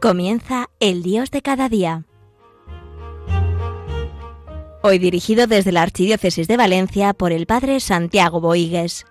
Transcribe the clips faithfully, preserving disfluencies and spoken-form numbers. Comienza El Dios de cada día. Hoy dirigido desde la Archidiócesis de Valencia por el Padre Santiago Bohigues.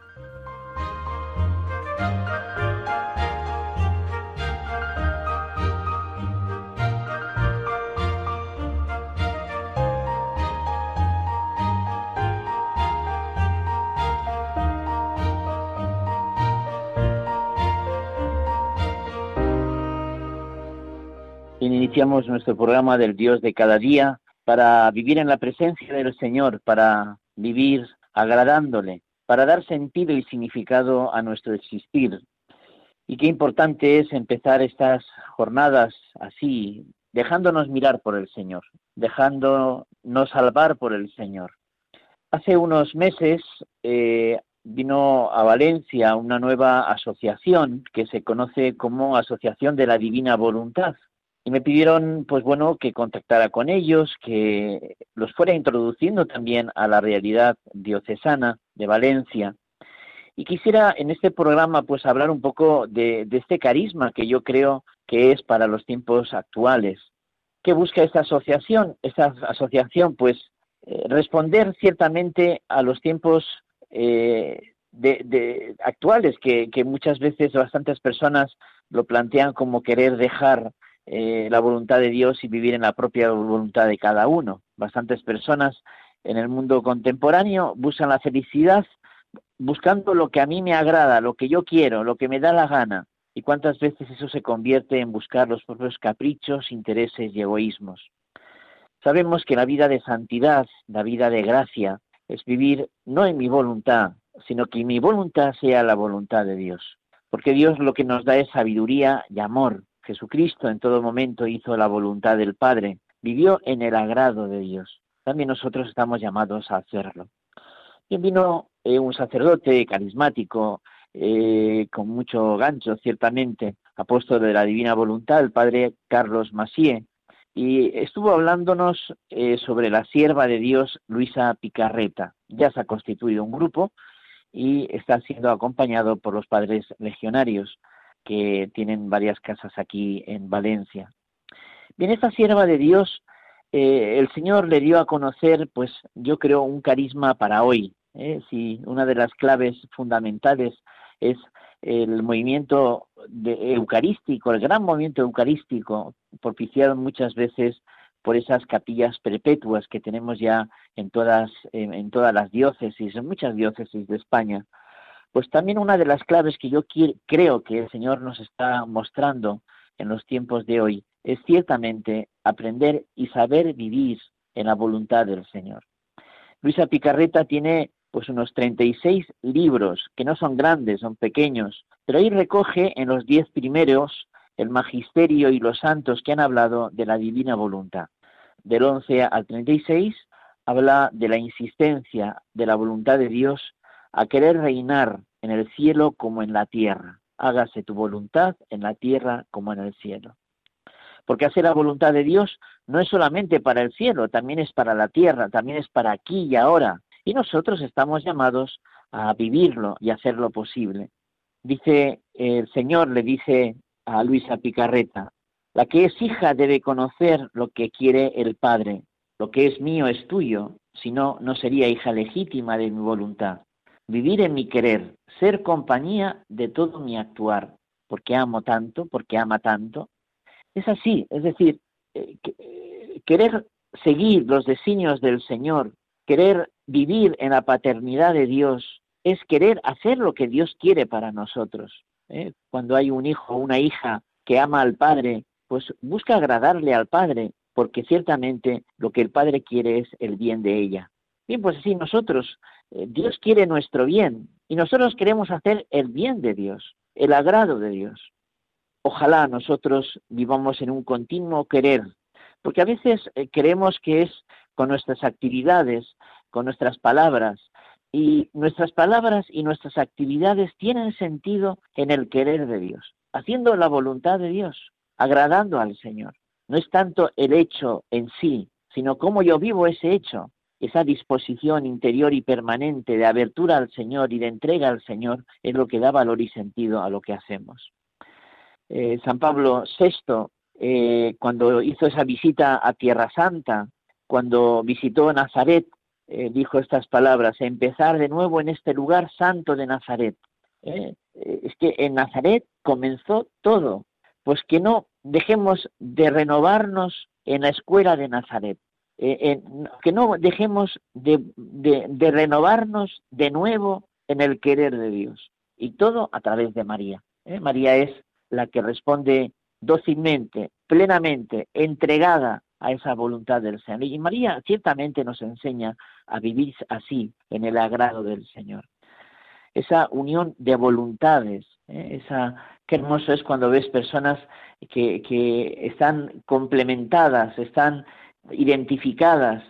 Iniciamos nuestro programa del Dios de cada día para vivir en la presencia del Señor, para vivir agradándole, para dar sentido y significado a nuestro existir. Y qué importante es empezar estas jornadas así, dejándonos mirar por el Señor, dejándonos salvar por el Señor. Hace unos meses eh, vino a Valencia una nueva asociación que se conoce como Asociación de la Divina Voluntad. Y me pidieron, pues bueno, que contactara con ellos, que los fuera introduciendo también a la realidad diocesana de Valencia. Y quisiera en este programa, pues, hablar un poco de, de este carisma que yo creo que es para los tiempos actuales. ¿Qué busca esta asociación? Esta asociación, pues, eh, responder ciertamente a los tiempos eh, de, de actuales, que, que muchas veces bastantes personas lo plantean como querer dejar Eh, la voluntad de Dios y vivir en la propia voluntad de cada uno. Bastantes personas en el mundo contemporáneo buscan la felicidad buscando lo que a mí me agrada, lo que yo quiero, lo que me da la gana. ¿Y cuántas veces eso se convierte en buscar los propios caprichos, intereses y egoísmos? Sabemos que la vida de santidad, la vida de gracia, es vivir no en mi voluntad, sino que mi voluntad sea la voluntad de Dios. Porque Dios lo que nos da es sabiduría y amor. Jesucristo en todo momento hizo la voluntad del Padre, vivió en el agrado de Dios. También nosotros estamos llamados a hacerlo. Bien, vino eh, un sacerdote carismático, eh, con mucho gancho, ciertamente, apóstol de la Divina Voluntad, el Padre Carlos Macié, y estuvo hablándonos eh, sobre la sierva de Dios, Luisa Picarreta. Ya se ha constituido un grupo y está siendo acompañado por los padres legionarios, que tienen varias casas aquí en Valencia. Bien, esta sierva de Dios, eh, el Señor le dio a conocer, pues yo creo, un carisma para hoy. ¿eh? Si una de las claves fundamentales es el movimiento de, eucarístico, el gran movimiento eucarístico, propiciado muchas veces por esas capillas perpetuas que tenemos ya en todas, en, en todas las diócesis, en muchas diócesis de España. Pues también una de las claves que yo quiero, creo que el Señor nos está mostrando en los tiempos de hoy es ciertamente aprender y saber vivir en la voluntad del Señor. Luisa Picarreta tiene pues unos treinta y seis libros, que no son grandes, son pequeños, pero ahí recoge en los diez primeros el magisterio y los santos que han hablado de la divina voluntad. Del once al treinta y seis habla de la insistencia de la voluntad de Dios a querer reinar en el cielo como en la tierra. Hágase tu voluntad en la tierra como en el cielo. Porque hacer la voluntad de Dios no es solamente para el cielo, también es para la tierra, también es para aquí y ahora. Y nosotros estamos llamados a vivirlo y hacer lo posible. Dice el Señor, le dice a Luisa Picarreta, la que es hija debe conocer lo que quiere el Padre. Lo que es mío es tuyo, si no, no sería hija legítima de mi voluntad. Vivir en mi querer, ser compañía de todo mi actuar, porque amo tanto, porque ama tanto. Es así, es decir, eh, que, eh, querer seguir los designios del Señor, querer vivir en la paternidad de Dios, es querer hacer lo que Dios quiere para nosotros. ¿eh? Cuando hay un hijo o una hija que ama al Padre, pues busca agradarle al Padre, porque ciertamente lo que el Padre quiere es el bien de ella. Bien, pues así nosotros, eh, Dios quiere nuestro bien y nosotros queremos hacer el bien de Dios, el agrado de Dios. Ojalá nosotros vivamos en un continuo querer, porque a veces eh, creemos que es con nuestras actividades, con nuestras palabras, y nuestras palabras y nuestras actividades tienen sentido en el querer de Dios, haciendo la voluntad de Dios, agradando al Señor. No es tanto el hecho en sí, sino cómo yo vivo ese hecho. Esa disposición interior y permanente de abertura al Señor y de entrega al Señor es lo que da valor y sentido a lo que hacemos. Eh, San Pablo sexto eh, cuando hizo esa visita a Tierra Santa, cuando visitó Nazaret, eh, dijo estas palabras: empezar de nuevo en este lugar santo de Nazaret. Eh, es que en Nazaret comenzó todo. Pues que no dejemos de renovarnos en la escuela de Nazaret, eh, eh, que no dejemos de, de, de renovarnos de nuevo en el querer de Dios. Y todo a través de María. ¿eh? María es la que responde dócilmente, plenamente, entregada a esa voluntad del Señor. Y María ciertamente nos enseña a vivir así, en el agrado del Señor. Esa unión de voluntades, ¿eh? esa qué hermoso es cuando ves personas que, que están complementadas, están identificadas,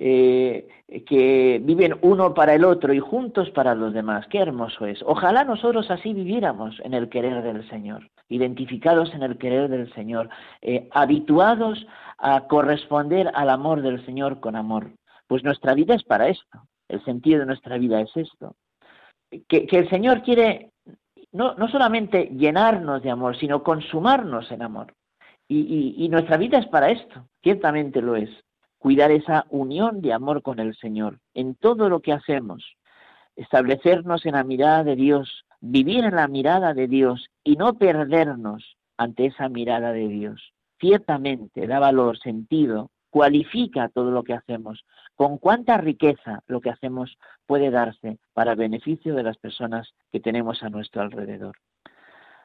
Eh, que viven uno para el otro y juntos para los demás. ¡Qué hermoso es! Ojalá nosotros así viviéramos en el querer del Señor, identificados en el querer del Señor, eh, habituados a corresponder al amor del Señor con amor. Pues nuestra vida es para esto, el sentido de nuestra vida es esto. Que, que el Señor quiere no, no solamente llenarnos de amor, sino consumarnos en amor. Y, y, y nuestra vida es para esto, ciertamente lo es. Cuidar esa unión de amor con el Señor en todo lo que hacemos, establecernos en la mirada de Dios, vivir en la mirada de Dios y no perdernos ante esa mirada de Dios. Ciertamente da valor, sentido, cualifica todo lo que hacemos. Con cuánta riqueza lo que hacemos puede darse para beneficio de las personas que tenemos a nuestro alrededor.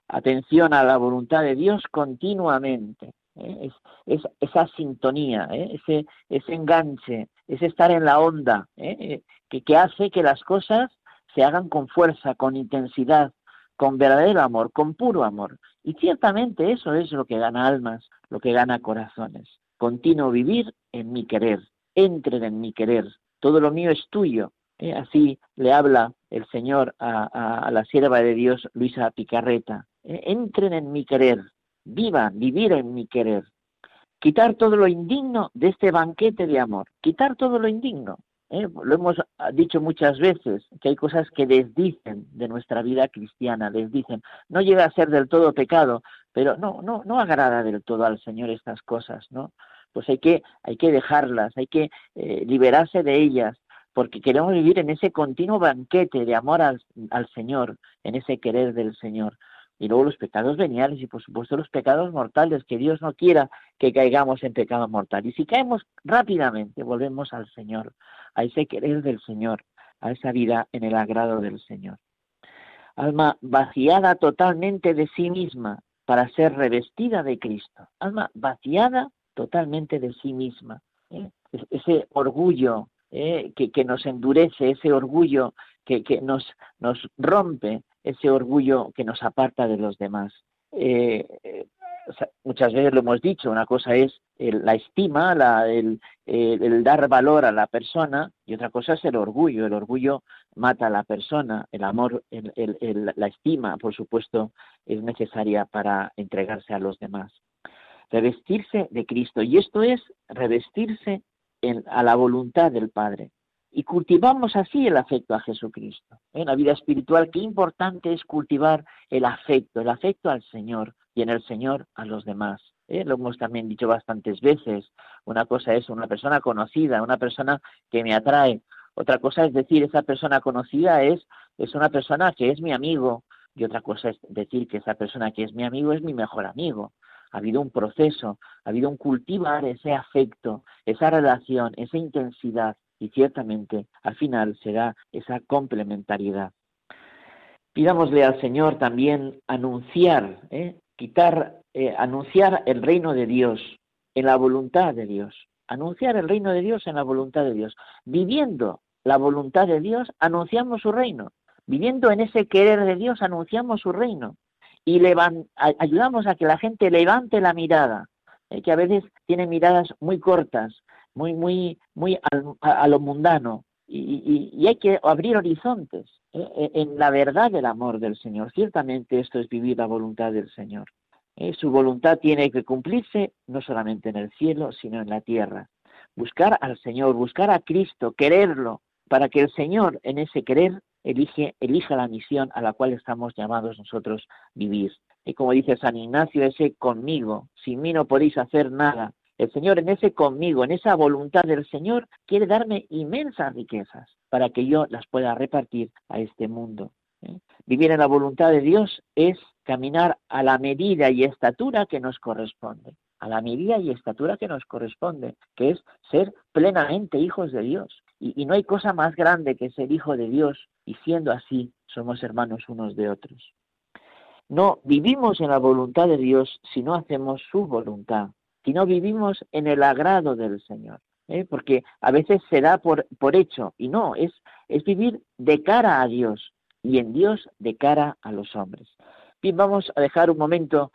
Atención a la voluntad de Dios continuamente. ¿Eh? Es, es esa sintonía, ¿eh? ese, ese enganche, ese estar en la onda, ¿eh? que, que hace que las cosas se hagan con fuerza, con intensidad, con verdadero amor, con puro amor. Y ciertamente eso es lo que gana almas, lo que gana corazones. Continuo vivir en mi querer, entren en mi querer, todo lo mío es tuyo. ¿eh? Así le habla el Señor a, a, a la sierva de Dios Luisa Picarreta. ¿eh? Entren en mi querer. Viva, vivir en mi querer, quitar todo lo indigno de este banquete de amor, quitar todo lo indigno. ¿eh? Lo hemos dicho muchas veces, que hay cosas que desdicen de nuestra vida cristiana, desdicen. No llega a ser del todo pecado, pero no, no, no agrada del todo al Señor estas cosas, ¿no? Pues hay que, hay que dejarlas, hay que eh, liberarse de ellas, porque queremos vivir en ese continuo banquete de amor al, al Señor, en ese querer del Señor. Y luego los pecados veniales y, por supuesto, los pecados mortales, que Dios no quiera que caigamos en pecado mortal. Y si caemos rápidamente, volvemos al Señor, a ese querer del Señor, a esa vida en el agrado del Señor. Alma vaciada totalmente de sí misma para ser revestida de Cristo. Alma vaciada totalmente de sí misma. ¿eh? Ese orgullo ¿eh? que, que nos endurece, ese orgullo que, que nos, nos rompe, ese orgullo que nos aparta de los demás. Eh, eh, muchas veces lo hemos dicho, una cosa es el, la estima, la, el, el, el dar valor a la persona, y otra cosa es el orgullo. El orgullo mata a la persona, el amor, el, el, el, la estima, por supuesto, es necesaria para entregarse a los demás. Revestirse de Cristo, y esto es revestirse en, a la voluntad del Padre. Y cultivamos así el afecto a Jesucristo. En la vida espiritual, qué importante es cultivar el afecto, el afecto al Señor y en el Señor a los demás. ¿Eh? Lo hemos también dicho bastantes veces. Una cosa es una persona conocida, una persona que me atrae. Otra cosa es decir, esa persona conocida es, es una persona que es mi amigo. Y otra cosa es decir que esa persona que es mi amigo es mi mejor amigo. Ha habido un proceso, ha habido un cultivar ese afecto, esa relación, esa intensidad. Y ciertamente, al final, será esa complementariedad. Pidámosle al Señor también anunciar, ¿eh? quitar, eh, anunciar el reino de Dios en la voluntad de Dios. Anunciar el reino de Dios en la voluntad de Dios. Viviendo la voluntad de Dios, anunciamos su reino. Viviendo en ese querer de Dios, anunciamos su reino. Y levant- ayudamos a que la gente levante la mirada, ¿eh? que a veces tiene miradas muy cortas, muy muy muy a, a lo mundano, y, y, y hay que abrir horizontes ¿eh? en la verdad del amor del Señor. Ciertamente esto es vivir la voluntad del Señor. ¿eh? Su voluntad tiene que cumplirse no solamente en el cielo, sino en la tierra. Buscar al Señor, buscar a Cristo, quererlo, para que el Señor en ese querer elige, elija la misión a la cual estamos llamados nosotros vivir. Y como dice San Ignacio, ese conmigo, sin mí no podéis hacer nada. El Señor en ese conmigo, en esa voluntad del Señor, quiere darme inmensas riquezas para que yo las pueda repartir a este mundo. ¿Eh? Vivir en la voluntad de Dios es caminar a la medida y estatura que nos corresponde, a la medida y estatura que nos corresponde, que es ser plenamente hijos de Dios. Y, y no hay cosa más grande que ser hijo de Dios, y siendo así somos hermanos unos de otros. No vivimos en la voluntad de Dios si no hacemos su voluntad, si no vivimos en el agrado del Señor, ¿eh? Porque a veces se da por, por hecho, y no, es, es vivir de cara a Dios, y en Dios de cara a los hombres. Bien, vamos a dejar un momento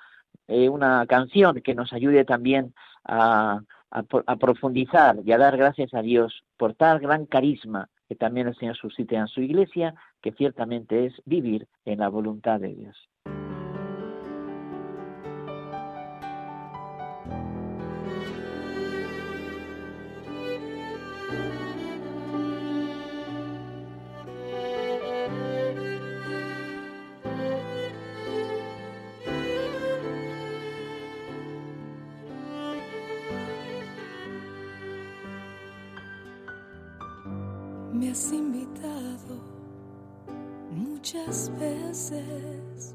eh, una canción que nos ayude también a, a, a profundizar y a dar gracias a Dios por tal gran carisma que también el Señor suscite en su Iglesia, que ciertamente es vivir en la voluntad de Dios. Me has invitado muchas veces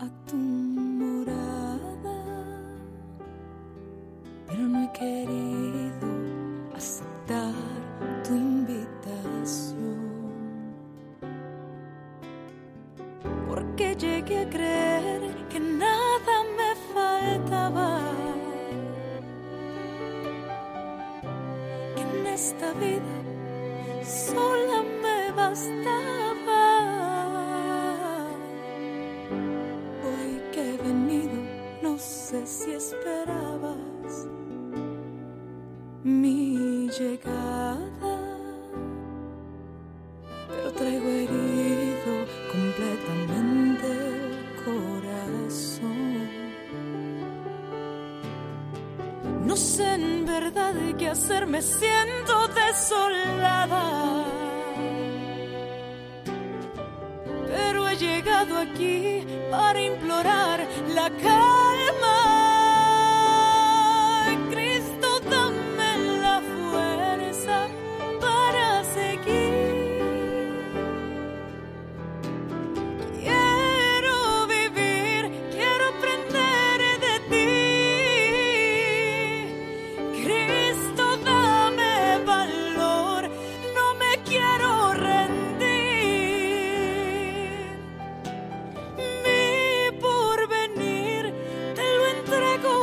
a tu morada, pero no he querido aceptar tu invitación, porque llegué a creer que nada me faltaba, que en esta vida sola me bastaba. Hoy que he venido, no sé si esperabas mi llegada, pero traigo herido completamente el corazón. No sé en verdad qué hacer, me siento desolada, pero he llegado aquí para implorar la calma. Cristo, dame la fuerza para seguir. Quiero vivir, quiero aprender de ti. Cristo, dame valor, quiero rendir. Mi porvenir te lo entrego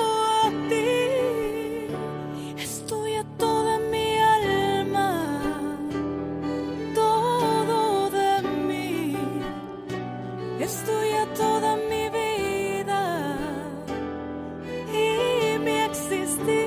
a ti. Es tuya toda mi alma, todo de mí. Es tuya toda mi vida y mi existir.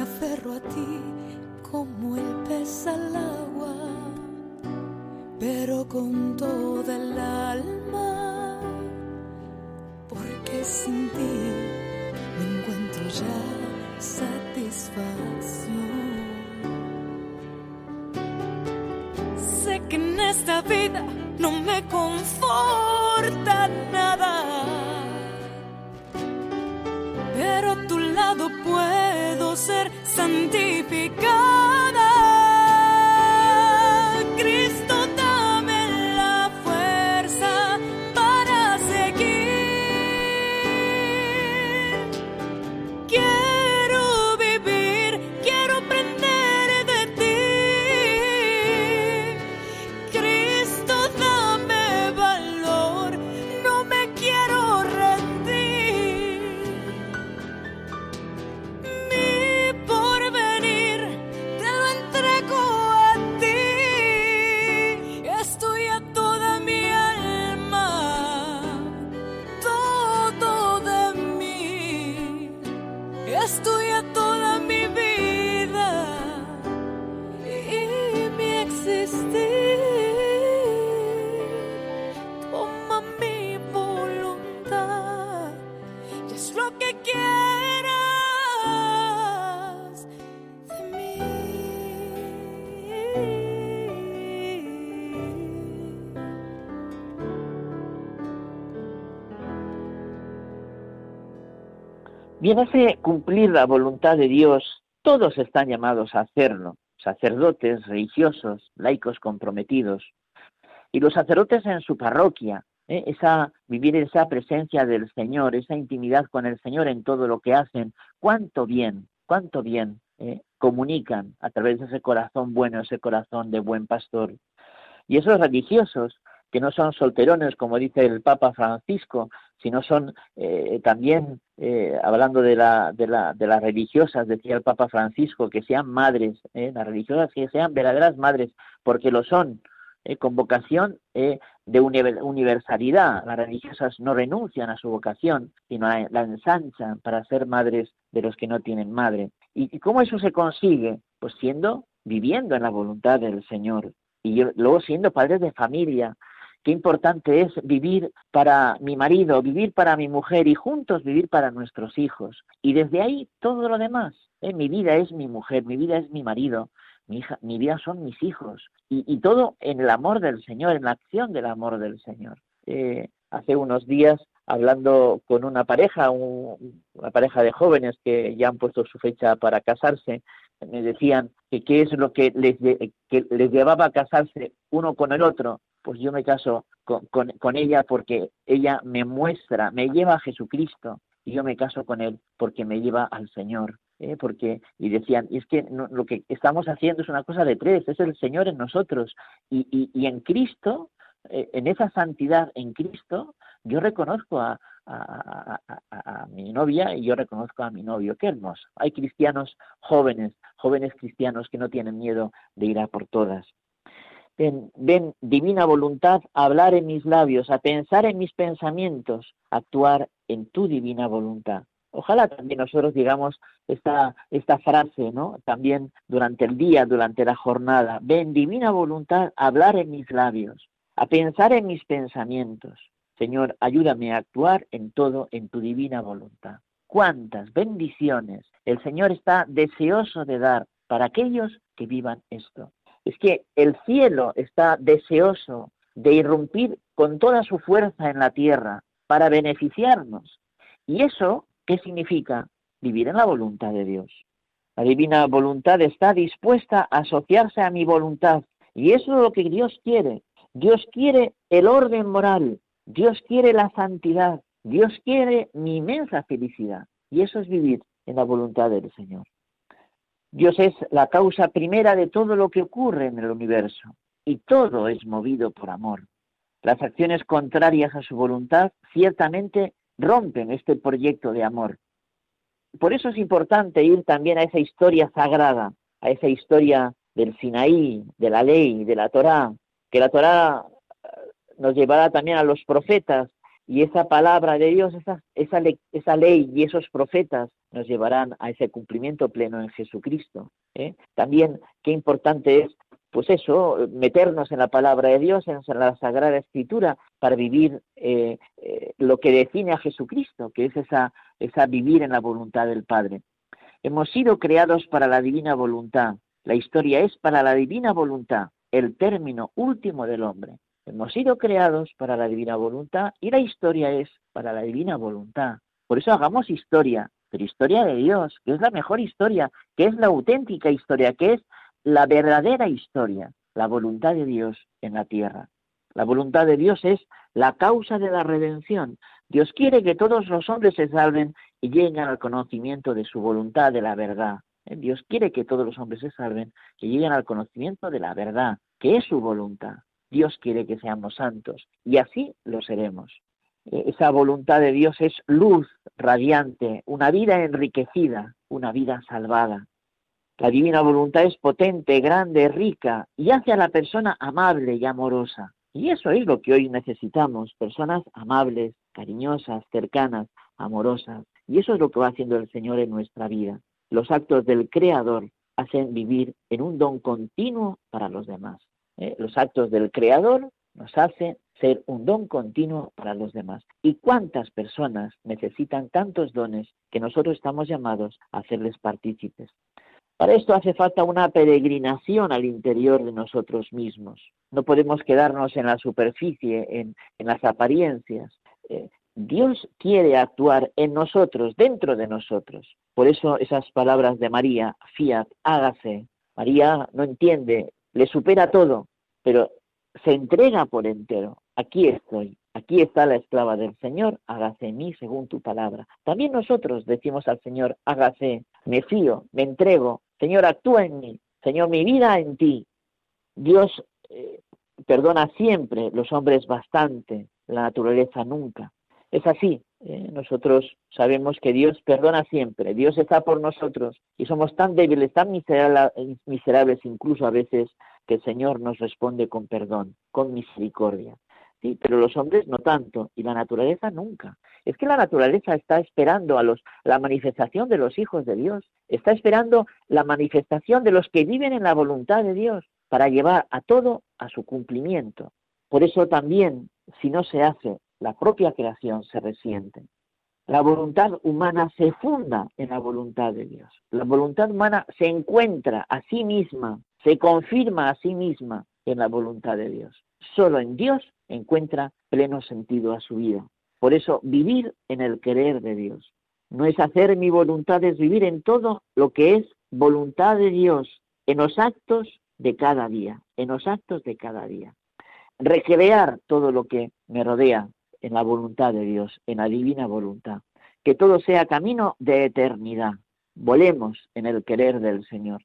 Aferro a ti como el pez al agua, pero con toda el alma, porque sin ti no encuentro ya satisfacción. Sé que en esta vida no me conforta nada, pero a tu lado puedo ser santificada. Cristo, dame la fuerza para seguir. Quiero vivir, quiero aprender de ti. Cristo, dame valor, no me quiero rendir. Por venir, te lo Bien hace cumplir la voluntad de Dios. Todos están llamados a hacerlo, sacerdotes, religiosos, laicos comprometidos. Y los sacerdotes en su parroquia, ¿eh? esa, vivir esa presencia del Señor, esa intimidad con el Señor en todo lo que hacen. Cuánto bien, cuánto bien ¿eh? comunican a través de ese corazón bueno, ese corazón de buen pastor. Y esos religiosos, que no son solterones, como dice el Papa Francisco, sino son eh, también, eh, hablando de, la, de, la, de las religiosas, decía el Papa Francisco, que sean madres, eh, las religiosas que sean verdaderas madres, porque lo son, eh, con vocación eh, de universalidad. Las religiosas no renuncian a su vocación, sino la, la ensanchan para ser madres de los que no tienen madre. ¿Y, y cómo eso se consigue? Pues siendo, viviendo en la voluntad del Señor, y luego siendo padres de familia. Qué importante es vivir para mi marido, vivir para mi mujer y juntos vivir para nuestros hijos. Y desde ahí todo lo demás. ¿eh? Mi vida es mi mujer, mi vida es mi marido, mi, hija, mi vida son mis hijos. Y, y todo en el amor del Señor, en la acción del amor del Señor. Eh, hace unos días, hablando con una pareja, un, una pareja de jóvenes que ya han puesto su fecha para casarse, me decían que qué es lo que les, de, que les llevaba a casarse uno con el otro. Pues yo me caso con, con, con ella porque ella me muestra, me lleva a Jesucristo, y yo me caso con él porque me lleva al Señor. ¿eh? Porque Y decían, es que no, lo que estamos haciendo es una cosa de tres, es el Señor en nosotros. Y, y, y en Cristo, eh, en esa santidad en Cristo, yo reconozco a, a, a, a, a mi novia y yo reconozco a mi novio. ¡Qué hermoso! Hay cristianos jóvenes, jóvenes cristianos que no tienen miedo de ir a por todas. Ven, ven, divina voluntad, a hablar en mis labios, a pensar en mis pensamientos, a actuar en tu divina voluntad. Ojalá también nosotros digamos esta, esta frase, ¿no? También durante el día, durante la jornada. Ven, divina voluntad, a hablar en mis labios, a pensar en mis pensamientos. Señor, ayúdame a actuar en todo en tu divina voluntad. ¡Cuántas bendiciones el Señor está deseoso de dar para aquellos que vivan esto! Es que el cielo está deseoso de irrumpir con toda su fuerza en la tierra para beneficiarnos. ¿Y eso qué significa? Vivir en la voluntad de Dios. La divina voluntad está dispuesta a asociarse a mi voluntad. Y eso es lo que Dios quiere. Dios quiere el orden moral. Dios quiere la santidad. Dios quiere mi inmensa felicidad. Y eso es vivir en la voluntad del Señor. Dios es la causa primera de todo lo que ocurre en el universo, y todo es movido por amor. Las acciones contrarias a su voluntad ciertamente rompen este proyecto de amor. Por eso es importante ir también a esa historia sagrada, a esa historia del Sinaí, de la ley, de la Torá, que la Torá nos llevará también a los profetas, y esa palabra de Dios, esa, esa, le, esa ley y esos profetas nos llevarán a ese cumplimiento pleno en Jesucristo. ¿eh? También qué importante es, pues eso, meternos en la palabra de Dios, en la Sagrada Escritura, para vivir eh, eh, lo que define a Jesucristo, que es esa, esa vivir en la voluntad del Padre. Hemos sido creados para la divina voluntad. La historia es para la divina voluntad, el término último del hombre. Hemos sido creados para la divina voluntad y la historia es para la divina voluntad. Por eso hagamos historia, pero historia de Dios, que es la mejor historia, que es la auténtica historia, que es la verdadera historia, la voluntad de Dios en la tierra. La voluntad de Dios es la causa de la redención. Dios quiere que todos los hombres se salven y lleguen al conocimiento de su voluntad, de la verdad. Dios quiere que todos los hombres se salven y lleguen al conocimiento de la verdad, que es su voluntad. Dios quiere que seamos santos, y así lo seremos. Esa voluntad de Dios es luz radiante, una vida enriquecida, una vida salvada. La divina voluntad es potente, grande, rica, y hace a la persona amable y amorosa. Y eso es lo que hoy necesitamos, personas amables, cariñosas, cercanas, amorosas. Y eso es lo que va haciendo el Señor en nuestra vida. Los actos del Creador hacen vivir en un don continuo para los demás. Eh, los actos del Creador nos hacen ser un don continuo para los demás. ¿Y cuántas personas necesitan tantos dones que nosotros estamos llamados a hacerles partícipes? Para esto hace falta una peregrinación al interior de nosotros mismos. No podemos quedarnos en la superficie, en, en las apariencias. Eh, Dios quiere actuar en nosotros, dentro de nosotros. Por eso esas palabras de María, fiat, hágase. María no entiende, le supera todo, pero se entrega por entero. Aquí estoy, aquí está la esclava del Señor, hágase en mí según tu palabra. También nosotros decimos al Señor, hágase, me fío, me entrego. Señor, actúa en mí. Señor, mi vida en ti. Dios eh, perdona siempre, los hombres bastante, la naturaleza nunca. Es así, ¿eh? Nosotros sabemos que Dios perdona siempre, Dios está por nosotros y somos tan débiles, tan miserables incluso a veces, que el Señor nos responde con perdón, con misericordia. Sí, pero los hombres no tanto y la naturaleza nunca. Es que la naturaleza está esperando a los, la manifestación de los hijos de Dios, está esperando la manifestación de los que viven en la voluntad de Dios para llevar a todo a su cumplimiento. Por eso también, si no se hace, la propia creación se resiente. La voluntad humana se funda en la voluntad de Dios. La voluntad humana se encuentra a sí misma, se confirma a sí misma en la voluntad de Dios. Solo en Dios encuentra pleno sentido a su vida. Por eso, vivir en el querer de Dios. No es hacer mi voluntad, es vivir en todo lo que es voluntad de Dios, en los actos de cada día, en los actos de cada día. Recrear todo lo que me rodea, en la voluntad de Dios, en la divina voluntad, que todo sea camino de eternidad. Volemos en el querer del Señor.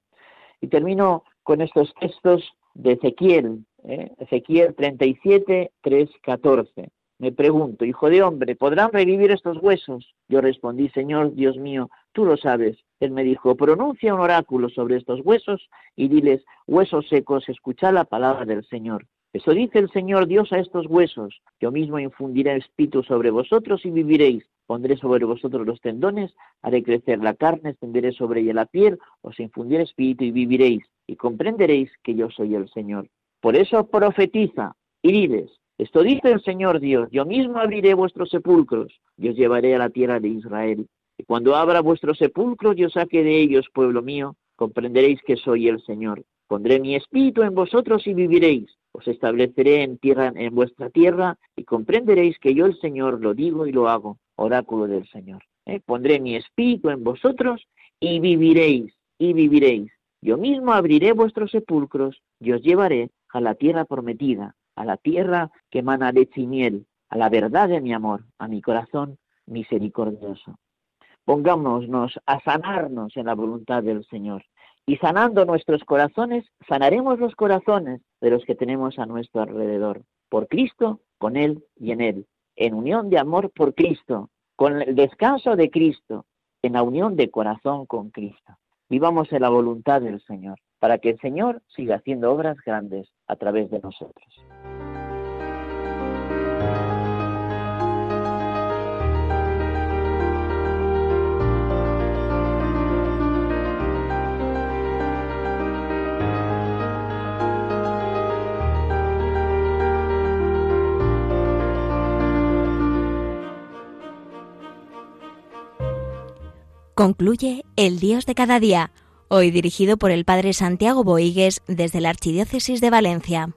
Y termino con estos textos de Ezequiel, ¿eh? Ezequiel treinta y siete, tres, catorce. Me pregunto, hijo de hombre, ¿podrán revivir estos huesos? Yo respondí, Señor, Dios mío, tú lo sabes. Él me dijo, pronuncia un oráculo sobre estos huesos y diles, huesos secos, escuchad la palabra del Señor. Eso dice el Señor Dios a estos huesos. Yo mismo infundiré espíritu sobre vosotros y viviréis. Pondré sobre vosotros los tendones, haré crecer la carne, extenderé sobre ella la piel, os infundiré espíritu y viviréis. Y comprenderéis que yo soy el Señor. Por eso profetiza y diles, esto dice el Señor Dios, yo mismo abriré vuestros sepulcros, yo os llevaré a la tierra de Israel. Y cuando abra vuestros sepulcros, yo saque de ellos, pueblo mío, comprenderéis que soy el Señor. Pondré mi espíritu en vosotros y viviréis. Os estableceré en tierra, en vuestra tierra, y comprenderéis que yo el Señor lo digo y lo hago, oráculo del Señor. ¿Eh? Pondré mi espíritu en vosotros y viviréis, y viviréis. Yo mismo abriré vuestros sepulcros y os llevaré a la tierra prometida, a la tierra que emana leche y miel, a la verdad de mi amor, a mi corazón misericordioso. Pongámonos a sanarnos en la voluntad del Señor. Y sanando nuestros corazones, sanaremos los corazones de los que tenemos a nuestro alrededor. Por Cristo, con Él y en Él. En unión de amor por Cristo. Con el descanso de Cristo. En la unión de corazón con Cristo. Vivamos en la voluntad del Señor. Para que el Señor siga haciendo obras grandes a través de nosotros. Concluye El Dios de cada día, hoy dirigido por el Padre Santiago Bohigues desde la Archidiócesis de Valencia.